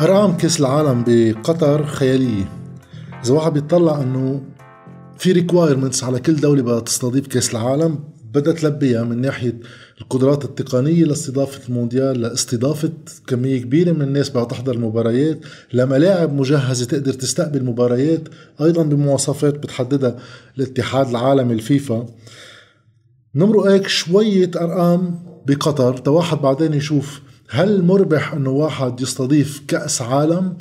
ارقام كاس العالم بقطر خياليه. اذا واحد بيطلع انه في ريكوايرمنتس على كل دوله بدها تستضيف كاس العالم بدها تلبيها من ناحيه القدرات التقنيه لاستضافه المونديال، لاستضافه كميه كبيره من الناس بدها تحضر المباريات، لملاعب مجهزه تقدر تستقبل مباريات، ايضا بمواصفات بتحددها الاتحاد العالمي الفيفا. نمرق هيك شويه ارقام بقطر تواحد بعدين يشوف هل مربح انه واحد يستضيف كأس عالم؟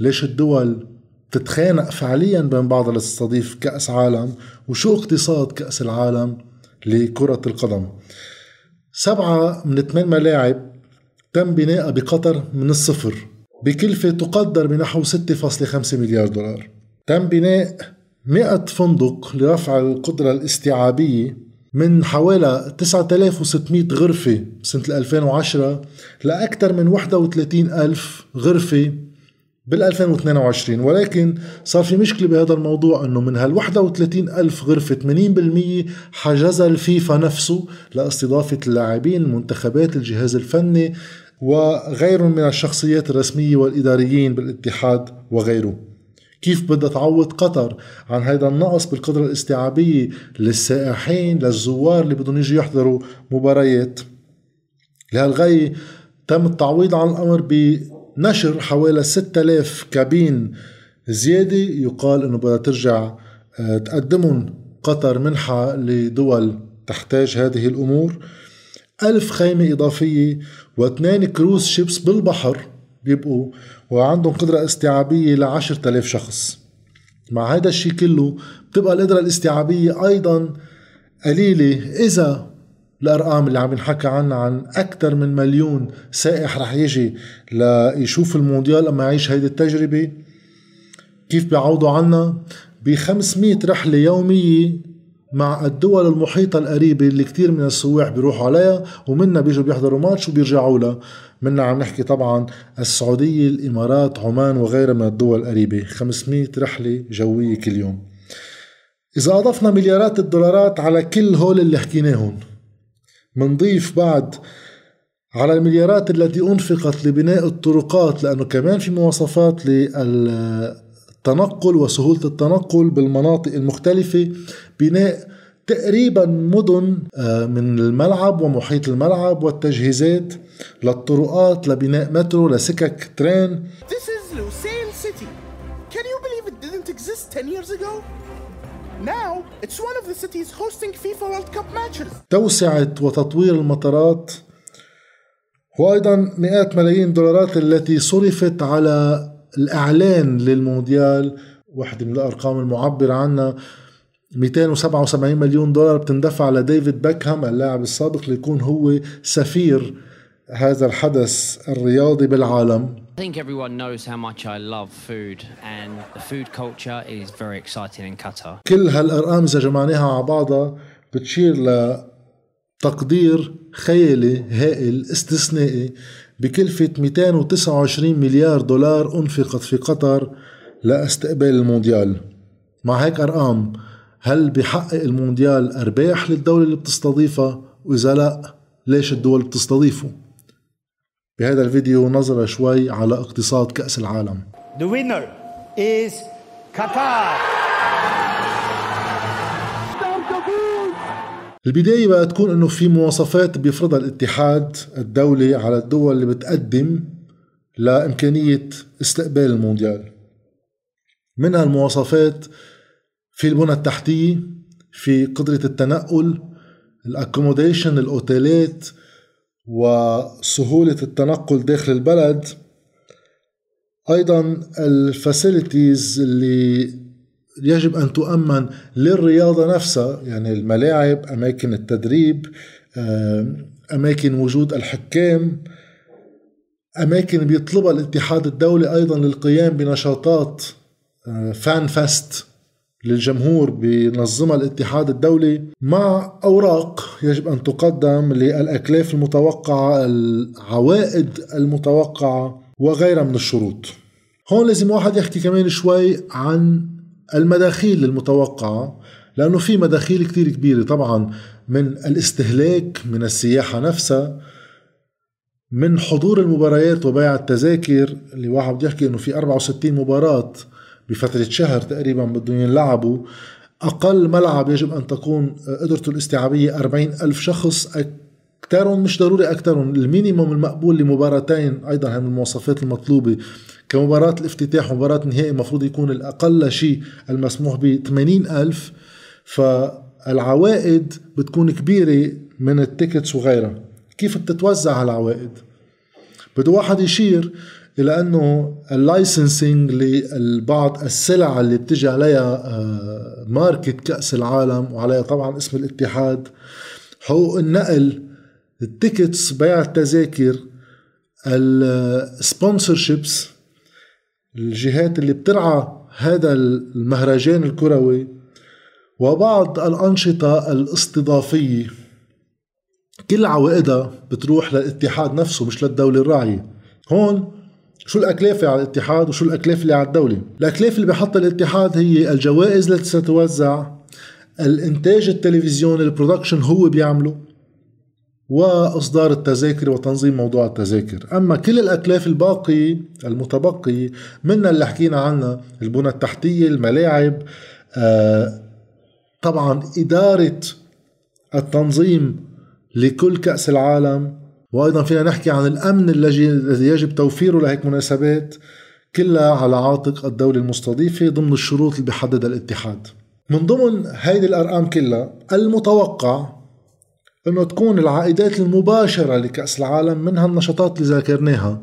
ليش الدول تتخانق فعليا بين بعضها لتستضيف كأس عالم؟ وشو اقتصاد كأس العالم لكرة القدم؟ 7 من 8 ملاعب تم بناءها بقطر من الصفر بكلفة تقدر بنحو 6.5 مليار دولار. تم بناء 100 فندق لرفع القدرة الاستيعابية من حوالي 9600 غرفة سنة 2010 لأكثر من 31000 غرفة بال2022، ولكن صار في مشكلة بهذا الموضوع أنه من هال 31000 غرفة 80% حجزها الفيفا نفسه لاستضافة اللاعبين، المنتخبات، الجهاز الفني وغيره من الشخصيات الرسمية والإداريين بالاتحاد وغيره. كيف بدها تعوض قطر عن هذا النقص بالقدرة الاستيعابية للسائحين، للزوار اللي بدهم يجوا يحضروا مباريات؟ لهالغاية تم التعويض عن الأمر بنشر حوالي 6000 كابين زيادة، يقال أنه بدها ترجع تقدمهم قطر منحة لدول تحتاج هذه الأمور. 1000 خيمة إضافية و2 كروز شيبس بالبحر بيبقوا وعندهم قدرة استيعابية ل10,000 شخص. مع هذا الشيء كله بتبقى القدرة الاستيعابية أيضا قليلة، إذا الأرقام اللي عم نحكي عنها عن أكثر من 1,000,000 سائح رح يجي ليشوف المونديال أما يعيش هيدي التجربة. كيف بيعوضوا عنا؟ ب500 رحلة يومية مع الدول المحيطة القريبة اللي كتير من السواح بيروحوا عليها ومنا بيجوا بيحضروا ماتش وبيرجعوا لها. منا عم نحكي طبعا السعودية، الإمارات، عمان وغيرها من الدول القريبة. 500 رحلة جوية كل يوم. إذا أضفنا مليارات الدولارات على كل هول اللي حكيناهم، منضيف بعد على المليارات التي أنفقت لبناء الطرقات، لأنه كمان في مواصفات للتنقل وسهولة التنقل بالمناطق المختلفة، بناء تقريبا مدن من الملعب ومحيط الملعب والتجهيزات للطرقات، لبناء مترو، لسكك ترين. This is Lausanne City. Can you believe it didn't exist 10 years ago? Now it's one of the cities hosting FIFA World Cup matches. توسعة وتطوير المطارات، وأيضا مئات ملايين دولارات التي صرفت على الإعلان للمونديال. واحدة من الأرقام المعبرة عنها 277 مليون دولار بتندفع لديفيد باكهام اللاعب السابق ليكون هو سفير هذا الحدث الرياضي بالعالم. I think everyone knows how much I love food and the food culture is very exciting in Qatar. كل هالأرقام إذا جمعناها على بعضها بتشير لتقدير خيالي هائل استثنائي بكلفة 229 مليار دولار أنفقت في قطر لاستقبال المونديال. مع هيك أرقام، هل بيحقق المونديال أرباح للدولة اللي بتستضيفها؟ وإذا لا، ليش الدول بتستضيفه؟ بهذا الفيديو نظرة شوي على اقتصاد كأس العالم. The winner is Qatar. البداية بقى تكون إنه في مواصفات بيفرضها الاتحاد الدولي على الدول اللي بتقدم لإمكانية استقبال المونديال. منها المواصفات في البنى التحتية، في قدرة التنقل، الاكوموديشن، الأوتيلات، وسهولة التنقل داخل البلد. أيضا الفاسيلتيز اللي يجب أن تؤمن للرياضة نفسها، يعني الملاعب، أماكن التدريب، أماكن وجود الحكام، أماكن بيطلبها الاتحاد الدولي أيضا للقيام بنشاطات فان فست للجمهور بنظمها الاتحاد الدولي، مع أوراق يجب أن تقدم للأكلاف المتوقعة، العوائد المتوقعة وغيرها من الشروط. هون لازم واحد يحكي كمان شوي عن المداخيل المتوقعة، لأنه في مداخيل كتير كبيرة طبعا، من الاستهلاك، من السياحة نفسها، من حضور المباريات وبيع التذاكر اللي واحد بده يحكي انه في 64 مباراة بفترة شهر تقريبا بدهم يلعبوا، اقل ملعب يجب ان تكون قدرته الاستيعابية 40,000 شخص، اكثرهم مش ضروري اكثرهم، المينيموم المقبول لمباراتين ايضا هي من المواصفات المطلوبة. كمباراة الافتتاح ومباراة نهائي المفروض يكون الاقل شيء المسموح ب 80,000، فالعوائد بتكون كبيرة من التيكتس وغيرها. كيف بتتوزع هالعوائد؟ بده واحد يشير الى انه اللايسنسنج لبعض السلع اللي بتجي عليها ماركة كأس العالم وعليها طبعا اسم الاتحاد، هو النقل، التيكتس، بيع التذاكر، السبونسرشيبس، الجهات اللي بترعى هذا المهرجان الكروي، وبعض الأنشطة الاستضافية. كل عوائدها بتروح للاتحاد نفسه مش للدولة الراعية. هون شو الأكلاف على الاتحاد وشو الأكلاف اللي على الدولة؟ الأكلاف اللي بيحطها الاتحاد هي الجوائز التي ستوزع، الإنتاج التلفزيوني، البرودكشن هو بيعمله، وإصدار التذاكر وتنظيم موضوع التذاكر. أما كل الأكلاف الباقي المتبقي منها اللي حكينا عنها، البنى التحتية، الملاعب، طبعا إدارة التنظيم لكل كأس العالم، وأيضا فينا نحكي عن الأمن الذي يجب توفيره لهيك مناسبات، كلها على عاتق الدولة المستضيفة ضمن الشروط اللي بيحددها الاتحاد. من ضمن هيدي الأرقام كلها المتوقع أنه تكون العائدات المباشرة لكأس العالم من هالنشاطات اللي ذكرناها،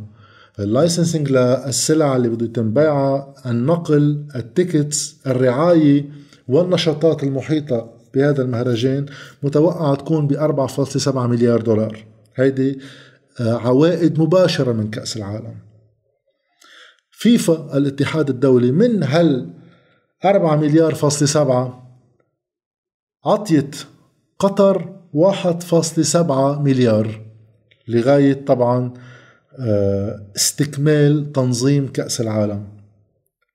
اللايسنسنج للسلع اللي بده يتم بيعها، النقل، التيكتس، الرعاية، والنشاطات المحيطة بهذا المهرجان، متوقعة تكون ب 4.7 مليار دولار. هيدي عوائد مباشرة من كأس العالم. فيفا الاتحاد الدولي من هال 4.7 مليار عطيت قطر 1.7 مليار، لغاية طبعا استكمال تنظيم كأس العالم.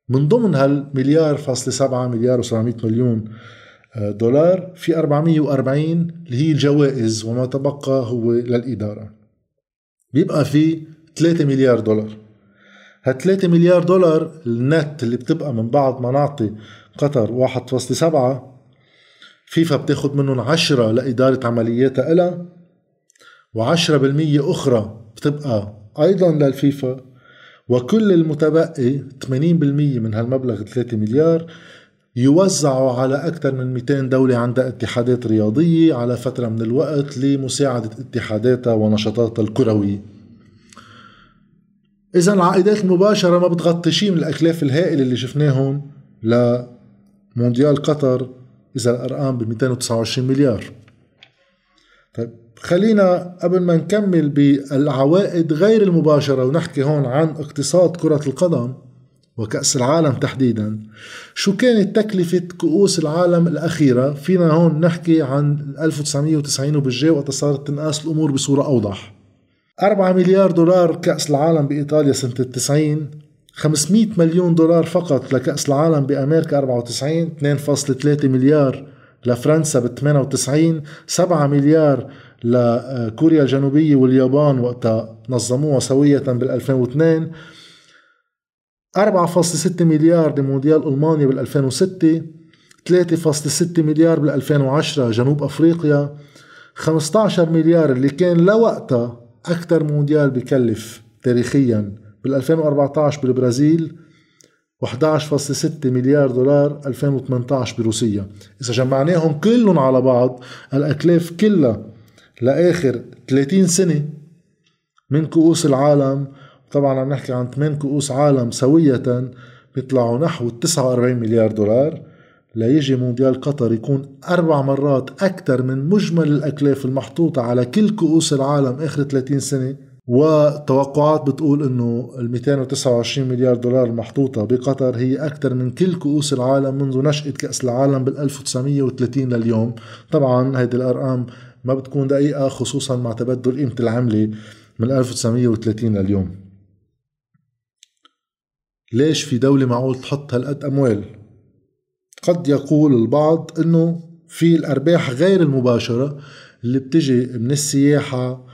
من ضمن هالمليار فاصل 7 مليار و700 مليون دولار في 440 اللي هي الجوائز، وما تبقى هو للإدارة. بيبقى في 3 مليار دولار. هال3 مليار دولار النت اللي بتبقى من بعد ما نعطي قطر 1.7، فيفا بتاخد منهم 10 لإدارة عملياتها إلها، و10% أخرى بتبقى أيضا للفيفا، وكل المتبقي 80% من هالمبلغ 3 مليار يوزعوا على أكثر من 200 دولة عندها اتحادات رياضية على فترة من الوقت لمساعدة اتحاداتها ونشاطاتها الكروية. إذا العائدات المباشرة ما بتغطي شيء من الأكلاف الهائلة اللي شفناهم لمونديال قطر، إذا الأرقام ب 229 مليار. طيب خلينا قبل ما نكمل بالعوائد غير المباشرة ونحكي هون عن اقتصاد كرة القدم وكأس العالم تحديدا. شو كانت تكلفة كؤوس العالم الأخيرة؟ فينا هون نحكي عن 1990 وبالجاي وقتها صارت تنقاس الأمور بصورة أوضح. 4 مليار دولار كأس العالم بإيطاليا سنة 90، 500 مليون دولار فقط لكأس العالم بأمريكا 94، 2.3 مليار لفرنسا ب 98، 7 مليار لكوريا الجنوبية واليابان وقتها نظموها سوية بال 2002، 4.6 مليار لمونديال ألمانيا بال 2006، 3.6 مليار بال 2010 جنوب أفريقيا، 15 مليار اللي كان لوقتها أكثر مونديال بكلف تاريخيا بال 2014 بالبرازيل، و11.6 مليار دولار 2018 بروسيا. إذا جمعناهم كلهم على بعض، الأكلاف كلها لآخر 30 سنة من كؤوس العالم، طبعا عم نحكي عن 8 كؤوس عالم سوية، بيطلعوا نحو 49 مليار دولار، ليجي مونديال قطر يكون 4 مرات أكثر من مجمل الأكلاف المحطوطة على كل كؤوس العالم آخر 30 سنة. وتوقعات بتقول أنه 229 مليار دولار المحطوطة بقطر هي أكثر من كل كؤوس العالم منذ نشأة كأس العالم بال 1930 لليوم. طبعا هيدي الأرقام ما بتكون دقيقة، خصوصا مع تبدل قيمة العملة من 1930 لليوم. ليش في دولة معقول تحط هالقد أموال؟ قد يقول البعض أنه في الأرباح غير المباشرة اللي بتجي من السياحة،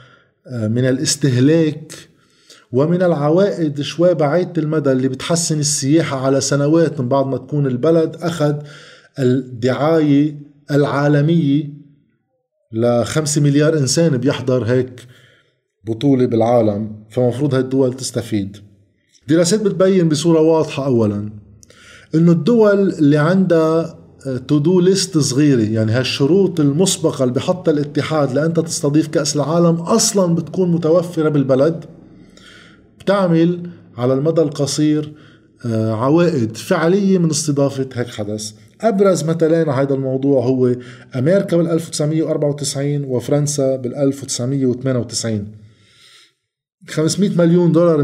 من الاستهلاك ومن العوائد شوي بعيدة المدى اللي بتحسن السياحة على سنوات من بعد ما تكون البلد أخذ الدعاية العالمية ل5 مليار إنسان بيحضر هيك بطولة بالعالم، فمفروض هالدول تستفيد. دراسات بتبين بصورة واضحة أولا إنه الدول اللي عندها تو دو ليست صغيرة، يعني هالشروط المسبقة اللي بحطها الاتحاد لأنت تستضيف كأس العالم أصلا بتكون متوفرة بالبلد، بتعمل على المدى القصير عوائد فعلية من استضافة هيك حدث. أبرز مثلين على هذا الموضوع هو أمريكا بال1994 وفرنسا بال1998. 500 مليون دولار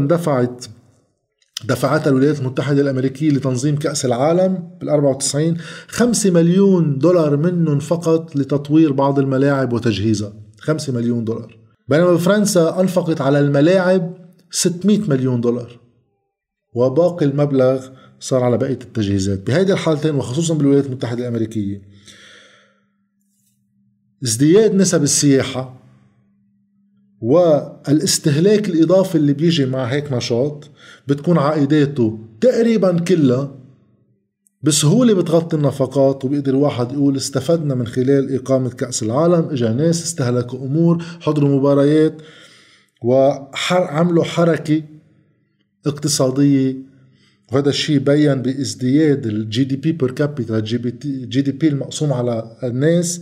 دفعتها الولايات المتحدة الأمريكية لتنظيم كأس العالم بال94، 5 مليون دولار منهم فقط لتطوير بعض الملاعب وتجهيزها، 5 مليون دولار. بينما فرنسا أنفقت على الملاعب 600 مليون دولار وباقي المبلغ صار على بقية التجهيزات. بهذه الحالتين وخصوصا بالولايات المتحدة الأمريكية ازدياد نسب السياحة والاستهلاك الإضافي اللي بيجي مع هيك نشاط بتكون عائداته تقريبا كلها بسهولة بتغطي النفقات، وبيقدر الواحد يقول استفدنا من خلال إقامة كأس العالم، إجا ناس استهلكوا أمور، حضروا مباريات، وعملوا حركة اقتصادية. وهذا الشيء بين بازدياد الجي دي بي بير كابيتا، الجي دي بي المقسوم على الناس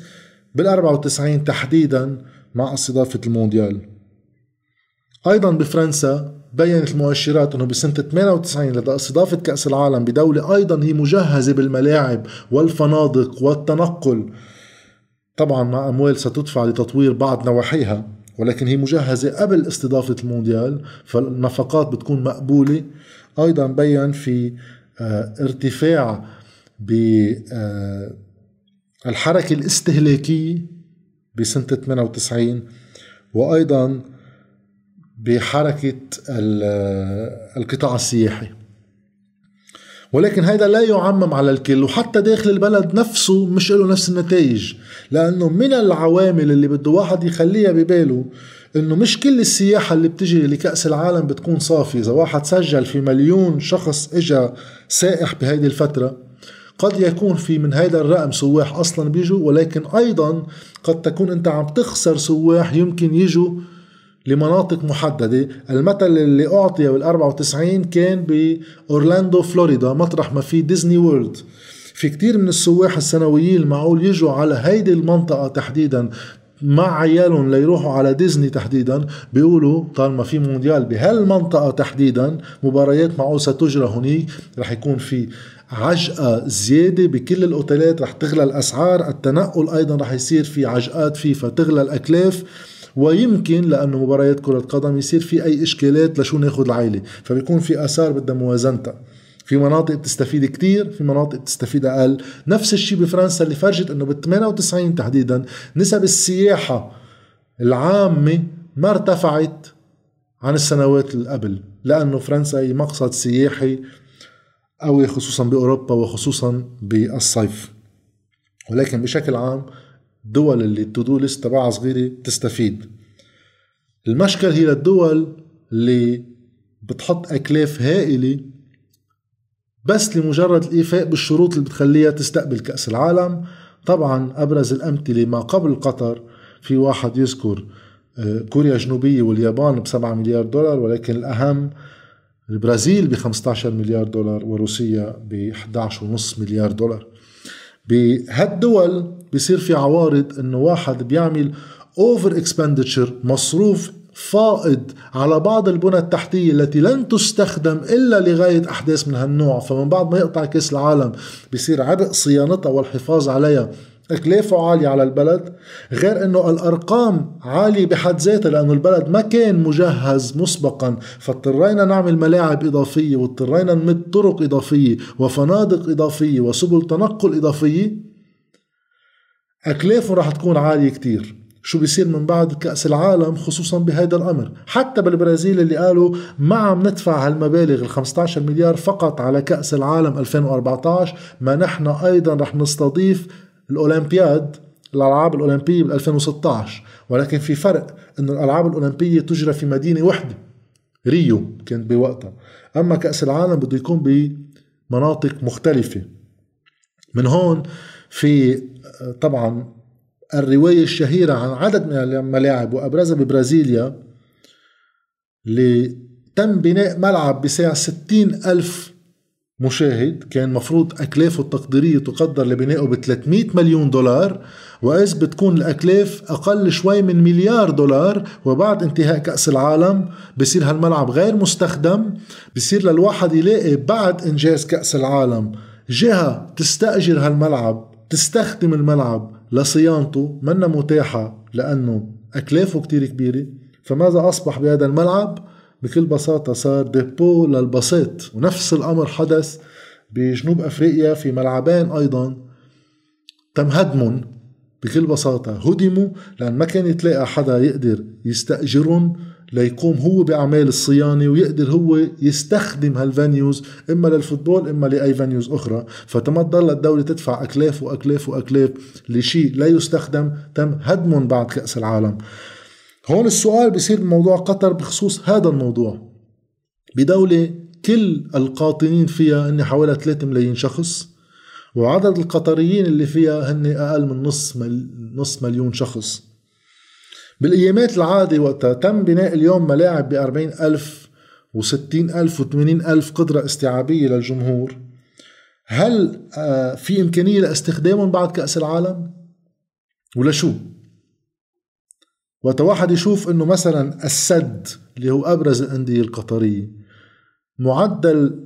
بال94 تحديدا مع استضافة المونديال. أيضا بفرنسا بيّنت المؤشرات أنه بسنة 98 لدى استضافة كأس العالم بدولة أيضا هي مجهزة بالملاعب والفنادق والتنقل، طبعا مع أموال ستدفع لتطوير بعض نواحيها، ولكن هي مجهزة قبل استضافة المونديال، فالنفقات بتكون مقبولة. أيضا بيّن في ارتفاع بالحركة الاستهلاكية بسنة 98، وأيضا بحركة القطاع السياحي. ولكن هذا لا يعمم على الكل، وحتى داخل البلد نفسه مش له نفس النتائج، لأنه من العوامل اللي بده واحد يخليها بباله إنه مش كل السياحة اللي بتجي لكأس العالم بتكون صافية. إذا واحد سجل في 1 مليون شخص إجا سائح بهذه الفترة، قد يكون في من هذا الرقم سواح أصلا بيجوا، ولكن أيضا قد تكون أنت عم تخسر سواح يمكن يجوا لمناطق محددة. المثل اللي أعطيه بال94 كان بأورلاندو فلوريدا، مطرح ما في ديزني وورلد، في كتير من السواح السنويين معقول يجوا على هيدي المنطقة تحديدا مع عيالهم ليروحوا على ديزني تحديدا، بيقولوا طالما في مونديال بهالمنطقة تحديدا، مباريات معقول ستجرى هنيك، رح يكون في عجقة زيادة بكل الأوتيلات، رح تغلى الأسعار، التنقل أيضا رح يصير في عجقات فيه فتغلى الأكلاف، ويمكن لأنه مباريات كرة قدم يصير في أي إشكالات لشو ناخد العائلة، فبيكون في آثار بدها موازنتها، في مناطق بتستفيد كتير، في مناطق بتستفيد أقل. نفس الشيء بفرنسا اللي فرجت أنه بال98 تحديدا نسب السياحة العامة ما ارتفعت عن السنوات اللي قبل، لأنه فرنسا هي مقصد سياحي قوي خصوصا بأوروبا وخصوصا بالصيف. ولكن بشكل عام الدول اللي التودو ليست تبعها صغيرة تستفيد. المشكلة هي للدول اللي بتحط أكلاف هائلة بس لمجرد الإيفاء بالشروط اللي بتخليها تستقبل كأس العالم. طبعا أبرز الأمثلة ما قبل قطر، في واحد يذكر كوريا الجنوبية واليابان ب7 مليار دولار، ولكن الأهم البرازيل ب15 مليار دولار وروسيا ب11.5 مليار دولار. بهالدول بيصير في عوارض انه واحد بيعمل اوفر اكسبندتشر، مصروف فائض على بعض البنى التحتية التي لن تستخدم إلا لغاية أحداث من هالنوع، فمن بعد ما يقطع كأس العالم بيصير عبء صيانتها والحفاظ عليها أكلافه عالية على البلد، غير أنه الأرقام عالية بحد ذاتها لأنه البلد ما كان مجهز مسبقا، فاضطرينا نعمل ملاعب إضافية، واضطرينا نمد طرق إضافية وفنادق إضافية وسبل تنقل إضافية، أكلافه راح تكون عالية كتير. شو بيصير من بعد كأس العالم خصوصا بهذا الأمر؟ حتى بالبرازيل اللي قالوا ما عم ندفع هالمبالغ ال15 مليار فقط على كأس العالم 2014، ما نحن أيضا رح نستضيف الأولمبياد الألعاب الأولمبية بال2016، ولكن في فرق إنه الألعاب الأولمبية تجرى في مدينة واحدة، ريو كانت بوقتها، أما كأس العالم بده يكون بمناطق مختلفة. من هون في طبعا الرواية الشهيرة عن عدد من الملاعب وأبرزها ببرازيليا اللي تم بناء ملعب بسعة 60,000 مشاهد، كان مفروض أكلافه التقديرية تقدر لبنائه ب 300 مليون دولار، وإذ بتكون الأكلاف أقل شوي من $1 مليار. وبعد انتهاء كأس العالم بصير هالملعب غير مستخدم، بصير للواحد يلاقي بعد إنجاز كأس العالم جهة تستأجر هالملعب تستخدم الملعب لصيانته، منا متاحة لأنه أكلافه كتير كبيرة. فماذا أصبح بهذا الملعب؟ بكل بساطة صار ديبو للبساط. ونفس الأمر حدث بجنوب أفريقيا في ملعبين أيضا تم هدمهم، بكل بساطة هدموا لأن ما كان يتلاقى حدا يقدر يستأجرهم ليقوم هو بأعمال الصيانة ويقدر هو يستخدم هالفانيوز إما للفوتبول إما لأي فانيوز أخرى. فتم تضل الدولة تدفع أكلاف وأكلاف وأكلاف لشيء لا يستخدم تم هدمهم بعد كأس العالم. هون السؤال بيصير بموضوع قطر بخصوص هذا الموضوع، بدولة كل القاطنين فيها هن حوالي 3 ملايين شخص، وعدد القطريين اللي فيها هن أقل من نصف مليون شخص. بالأيامات العادي وقتها تم بناء اليوم ملاعب ب40,000 و60,000 و80,000 قدرة استيعابية للجمهور. هل في إمكانية لاستخدامهم بعد كأس العالم؟ ولا شو؟ وتواحد يشوف انه مثلا السد اللي هو ابرز الانديه القطريه، معدل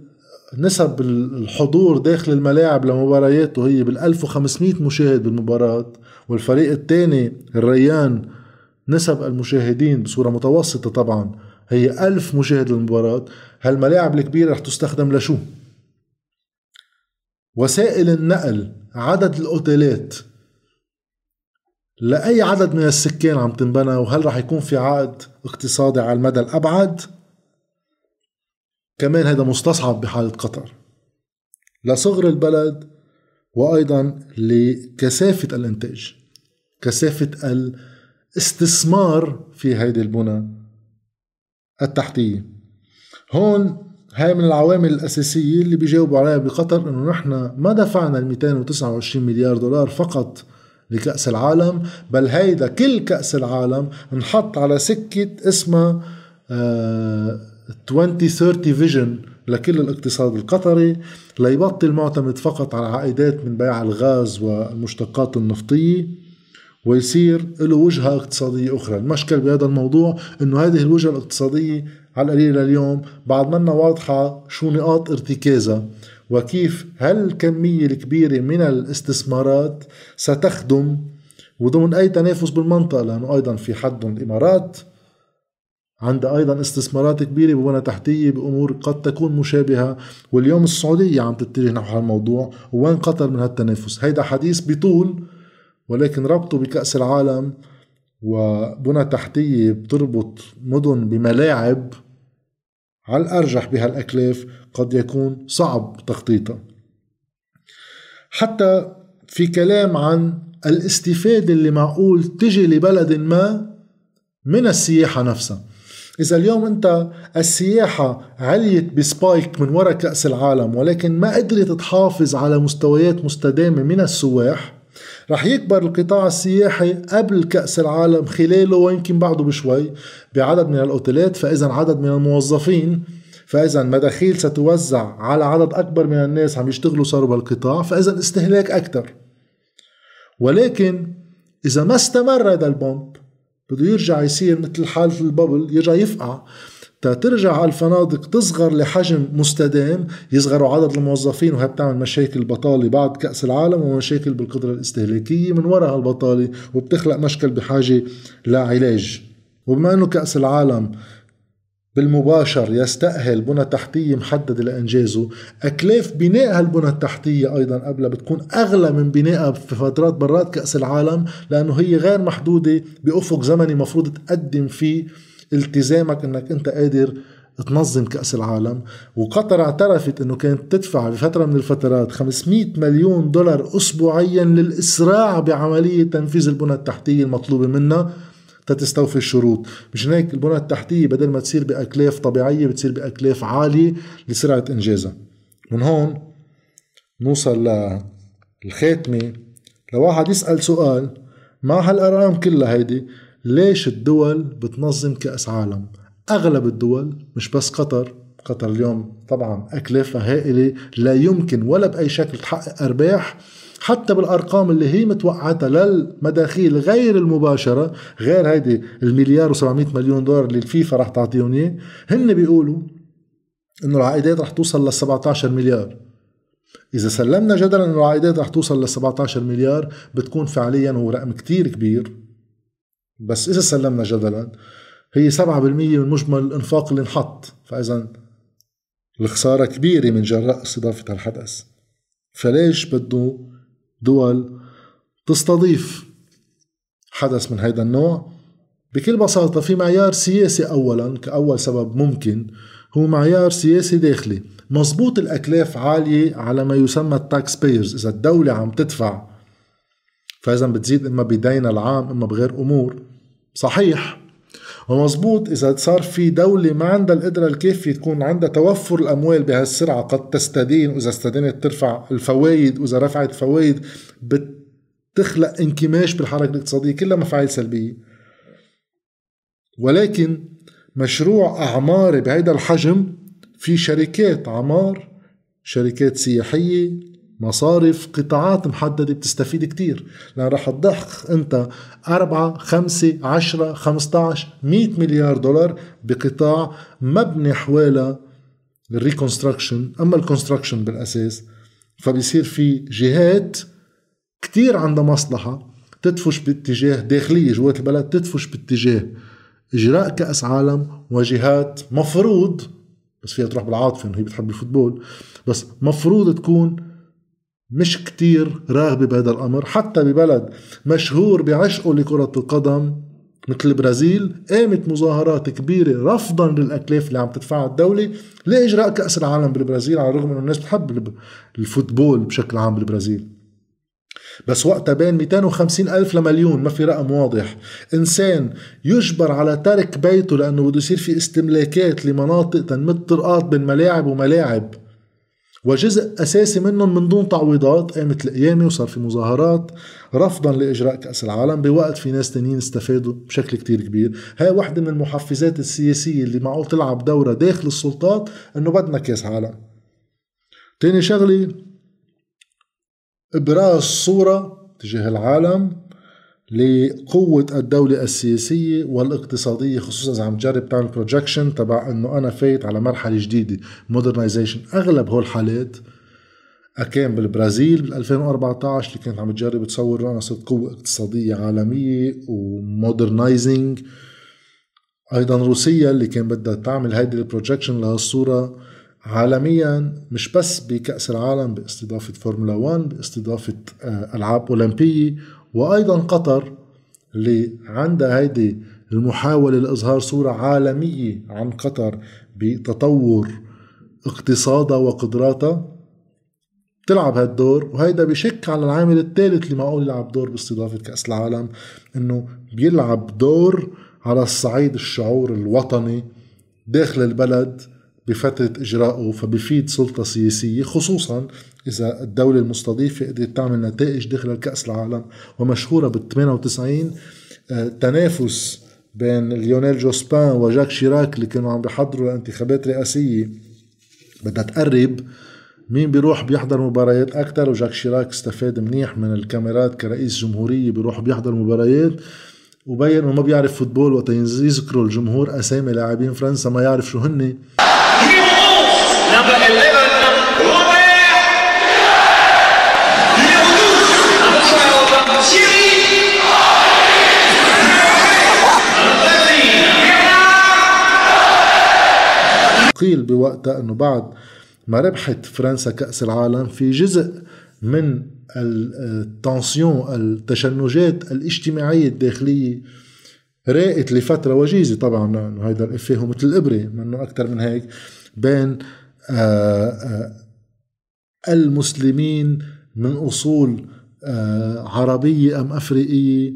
نسب الحضور داخل الملاعب لمبارياته هي بال1500 مشاهد بالمباراه، والفريق الثاني الريان نسب المشاهدين بصوره متوسطه طبعا هي 1000 مشاهد للمباراه. هالملاعب الكبيره رح تستخدم لشو؟ وسائل النقل، عدد الاوتيلات، لأي عدد من السكان عم تنبنى، وهل رح يكون في عائد اقتصادي على المدى الأبعد؟ كمان هذا مستصعب بحالة قطر لصغر البلد وأيضا لكثافة الانتاج، كثافة الاستثمار في هذه البنى التحتية. هون هاي من العوامل الأساسية اللي بيجاوبوا عليها بقطر إنه نحن ما دفعنا 229 مليار دولار فقط لكأس العالم، بل هيدا كل كأس العالم نحط على سكة اسمها 2030 فيجن لكل الاقتصاد القطري، ليبطل معتمد فقط على عائدات من بيع الغاز والمشتقات النفطية ويصير له وجهة اقتصادية أخرى. المشكل بهذا الموضوع إنه هذه الوجهة الاقتصادية على القليل لليوم بعد منا واضحة شو نقاط ارتكازها، وكيف هالكمية الكبيرة من الاستثمارات ستخدم وضمن أي تنافس بالمنطقة، لأنه أيضا في حد الإمارات عندها أيضا استثمارات كبيرة ببنى تحتية بأمور قد تكون مشابهة، واليوم السعودية عم تتجه نحو هالموضوع، وين قطر من هالتنافس؟ هيدا حديث بطول، ولكن ربطه بكأس العالم وبنى تحتية بتربط مدن بملاعب على الأرجح بهالأكلاف قد يكون صعب تخطيطها. حتى في كلام عن الاستفادة اللي معقول تجي لبلد ما من السياحة نفسها. إذا اليوم أنت السياحة عليت بسبايك من وراء كأس العالم ولكن ما قدرت تحافظ على مستويات مستدامة من السواح، رح يكبر القطاع السياحي قبل كأس العالم خلاله ويمكن بعده بشوي بعدد من الأوتيلات، فإذا عدد من الموظفين، فإذا مداخيل ستوزع على عدد أكبر من الناس عم يشتغلوا صاروا بالقطاع، فإذا استهلاك أكثر. ولكن إذا ما استمر هذا البومب بده يرجع يصير مثل حالة البابل، يرجع يفقع، ترجع الفنادق تصغر لحجم مستدام، يصغروا عدد الموظفين، وهي بتعمل مشاكل بطالة بعد كأس العالم ومشاكل بالقدرة الاستهلاكية من وراء هالبطالة، وبتخلق مشكل بحاجة لعلاج. وبما أنه كأس العالم بالمباشر يستأهل بنى تحتية محددة لإنجازه، أكلاف بناء هالبنى التحتية أيضا قبلها بتكون أغلى من بنائها في فترات برات كأس العالم، لأنه هي غير محدودة بأفق زمني مفروض تقدم فيه التزامك انك انت قادر تنظم كأس العالم. وقطر اعترفت انه كانت تدفع بفترة من الفترات $500 مليون اسبوعيا للإسراع بعملية تنفيذ البنى التحتية المطلوبة منها تستوفي الشروط. مش هيك البنى التحتية بدل ما تصير بأكلاف طبيعية بتصير بأكلاف عالية لسرعة انجازها. من هون نوصل للخاتمة. لو واحد يسأل سؤال مع هالأرقام كلها هيدي، ليش الدول بتنظم كأس عالم؟ أغلب الدول مش بس قطر. قطر اليوم طبعا أكلافها هائلة، لا يمكن ولا بأي شكل تحقق أرباح حتى بالأرقام اللي هي متوقعتها للمداخيل غير المباشرة، غير هيدي $1,700 مليون اللي الفيفا رح تعطيهم إياه. هن بيقولوا إنه العائدات رح توصل ل$17 مليار. إذا سلمنا جدلا إنه العائدات رح توصل ل$17 مليار بتكون فعليا هو رقم كتير كبير، بس إذا سلمنا جدلا هي 7% من مجمل الإنفاق اللي انحط، فإذا الخسارة كبيرة من جراء استضافة هالحدث. فليش بده دول تستضيف حدث من هذا النوع؟ بكل بساطة في معيار سياسي. أولا كأول سبب ممكن هو معيار سياسي داخلي. مظبوط الأكلاف عالية على ما يسمى التاكس بايرز. إذا الدولة عم تدفع فإذا بتزيد إما بدينها العام إما بغير أمور، صحيح. ومظبوط إذا صار في دولة ما عندها القدرة الكافية تكون عندها توفر الأموال بهالسرعة قد تستدين، وإذا استدينت ترفع الفوائد، وإذا رفعت فوائد بتخلق انكماش بالحركة الاقتصادية، كلها مفاعيل سلبية. ولكن مشروع أعماري بهذا الحجم في شركات عمار، شركات سياحية، مصارف، قطاعات محددة بتستفيد كتير، لأن رح تضخ أنت 4، 5، 10، 15، 100 مليار $ بقطاع مبني حوالى الريكونستراكشن. أما الكونستراكشن بالأساس فبيصير في جهات كتير عندها مصلحة تدفش باتجاه داخلية جوات البلد، تدفش باتجاه إجراء كأس عالم، وجهات مفروض، بس فيها تروح بالعاطفة إنه هي بتحب الفوتبول، بس مفروض تكون مش كتير راغبة بهذا الأمر. حتى ببلد مشهور بعشقه لكرة القدم مثل البرازيل قامت مظاهرات كبيرة رفضا للأكلاف اللي عم تدفعها الدولة لإجراء كأس العالم بالبرازيل، على الرغم أنه الناس بتحب الفوتبول بشكل عام بالبرازيل. بس وقتها بين 250 ألف لمليون، ما في رقم واضح، إنسان يجبر على ترك بيته لأنه بده يصير في استملاكات لمناطق تنمية طرقات بين ملاعب وملاعب، وجزء أساسي منهم من دون تعويضات. قامت القيامة وصار في مظاهرات رفضا لإجراء كأس العالم، بوقت في ناس تانيين استفادوا بشكل كتير كبير. هاي واحدة من المحفزات السياسية اللي معقول تلعب دورة داخل السلطات إنه بدنا كأس عالم. تاني شغلي إبراز صورة تجاه العالم لقوة الدولة السياسية والاقتصادية، خصوصا إذا عم تجرب تعمل بروجكشن تبع إنه أنا فايت على مرحلة جديدة مودرنايزيشن. أغلب هول الحالات أكان بالبرازيل بال 2014 اللي كانت عم تجرب تصور أنا صرت قوة اقتصادية عالمية ومودرنايزنج. أيضا روسيا اللي كان بدها تعمل هيدي البروجكشن لهالصورة عالميا، مش بس بكأس العالم، باستضافة فورمولا 1، باستضافة ألعاب أولمبية. وأيضا قطر اللي عندها هيدي المحاولة لإظهار صورة عالمية عن قطر بتطور اقتصادها وقدراتها تلعب هالدور. وهيدا بشك على العامل الثالث اللي معقول يلعب دور باستضافة كأس العالم، إنه بيلعب دور على الصعيد الشعور الوطني داخل البلد بفترة إجراءه، فبيفيد سلطة سياسية، خصوصا إذا الدولة المستضيفة قدرت تعمل نتائج داخل الكأس العالم. ومشهورة بال98 تنافس بين ليونيل جوسبان وجاك شيراك اللي كانوا عم بيحضروا لانتخابات رئاسية بدها تقرب مين بيروح بيحضر مباريات أكتر، وجاك شيراك استفاد منيح من الكاميرات كرئيس جمهورية، بيروح بيحضر مباريات وبين إنه ما بيعرف فوتبول. وقت يذكروا الجمهور أسامي لاعبين فرنسا ما يعرف شو هن. قيل بوقتها أنه بعد ما ربحت فرنسا كأس العالم في جزء من التنسيون التشنجات الاجتماعية الداخلية راقت لفترة وجيزة طبعا انه هيدا الافيه هو مثل الابرة منه اكتر من هيك بين المسلمين من اصول عربية ام افريقية،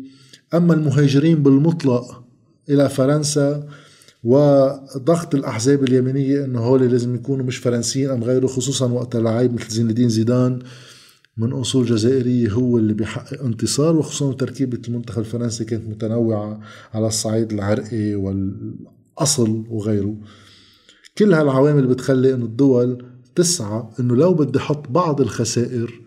اما المهاجرين بالمطلق الى فرنسا وضغط الاحزاب اليمينية انه هول لازم يكونوا مش فرنسيين ام غيره، خصوصا وقت اللاعب مثل زيندين زيدان من أصول جزائرية هو اللي بيحقق انتصار، وخصوصا تركيبة المنتخب الفرنسي كانت متنوعة على الصعيد العرقي والأصل وغيره. كل هالعوامل بتخلي أن الدول تسعى أنه لو بدي حط بعض الخسائر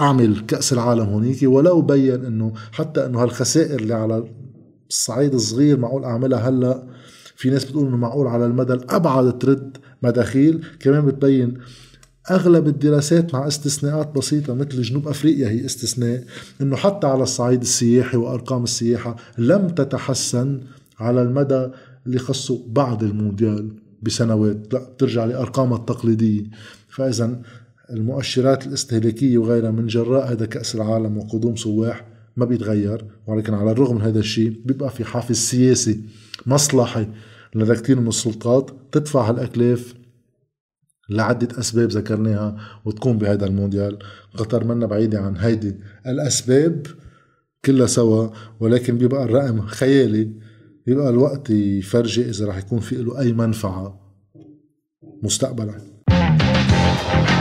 أعمل كأس العالم هونيك، ولو بيّن أنه حتى أنه هالخسائر اللي على الصعيد الصغير معقول أعملها هلأ، في ناس بتقول أنه معقول على المدى الأبعد ترد مداخيل، كمان بتبين أغلب الدراسات مع استثناءات بسيطة مثل جنوب أفريقيا هي استثناء، أنه حتى على الصعيد السياحي وأرقام السياحة لم تتحسن على المدى اللي خصه بعد المونديال بسنوات، لا بترجع لأرقامها التقليدية. فإذا المؤشرات الاستهلاكية وغيرها من جراء هذا كأس العالم وقدوم سواح ما بيتغير، ولكن على الرغم من هذا الشيء بيبقى في حافز سياسي مصلحي لدى كتير من السلطات تدفع هالأكلاف لعدة أسباب ذكرناها وتقوم بهذا المونديال. قطر منا بعيدة عن هيدي الأسباب كلها سوا، ولكن بيبقى الرقم خيالي، بيبقى الوقت يفرجي إذا راح يكون في له أي منفعة مستقبلا.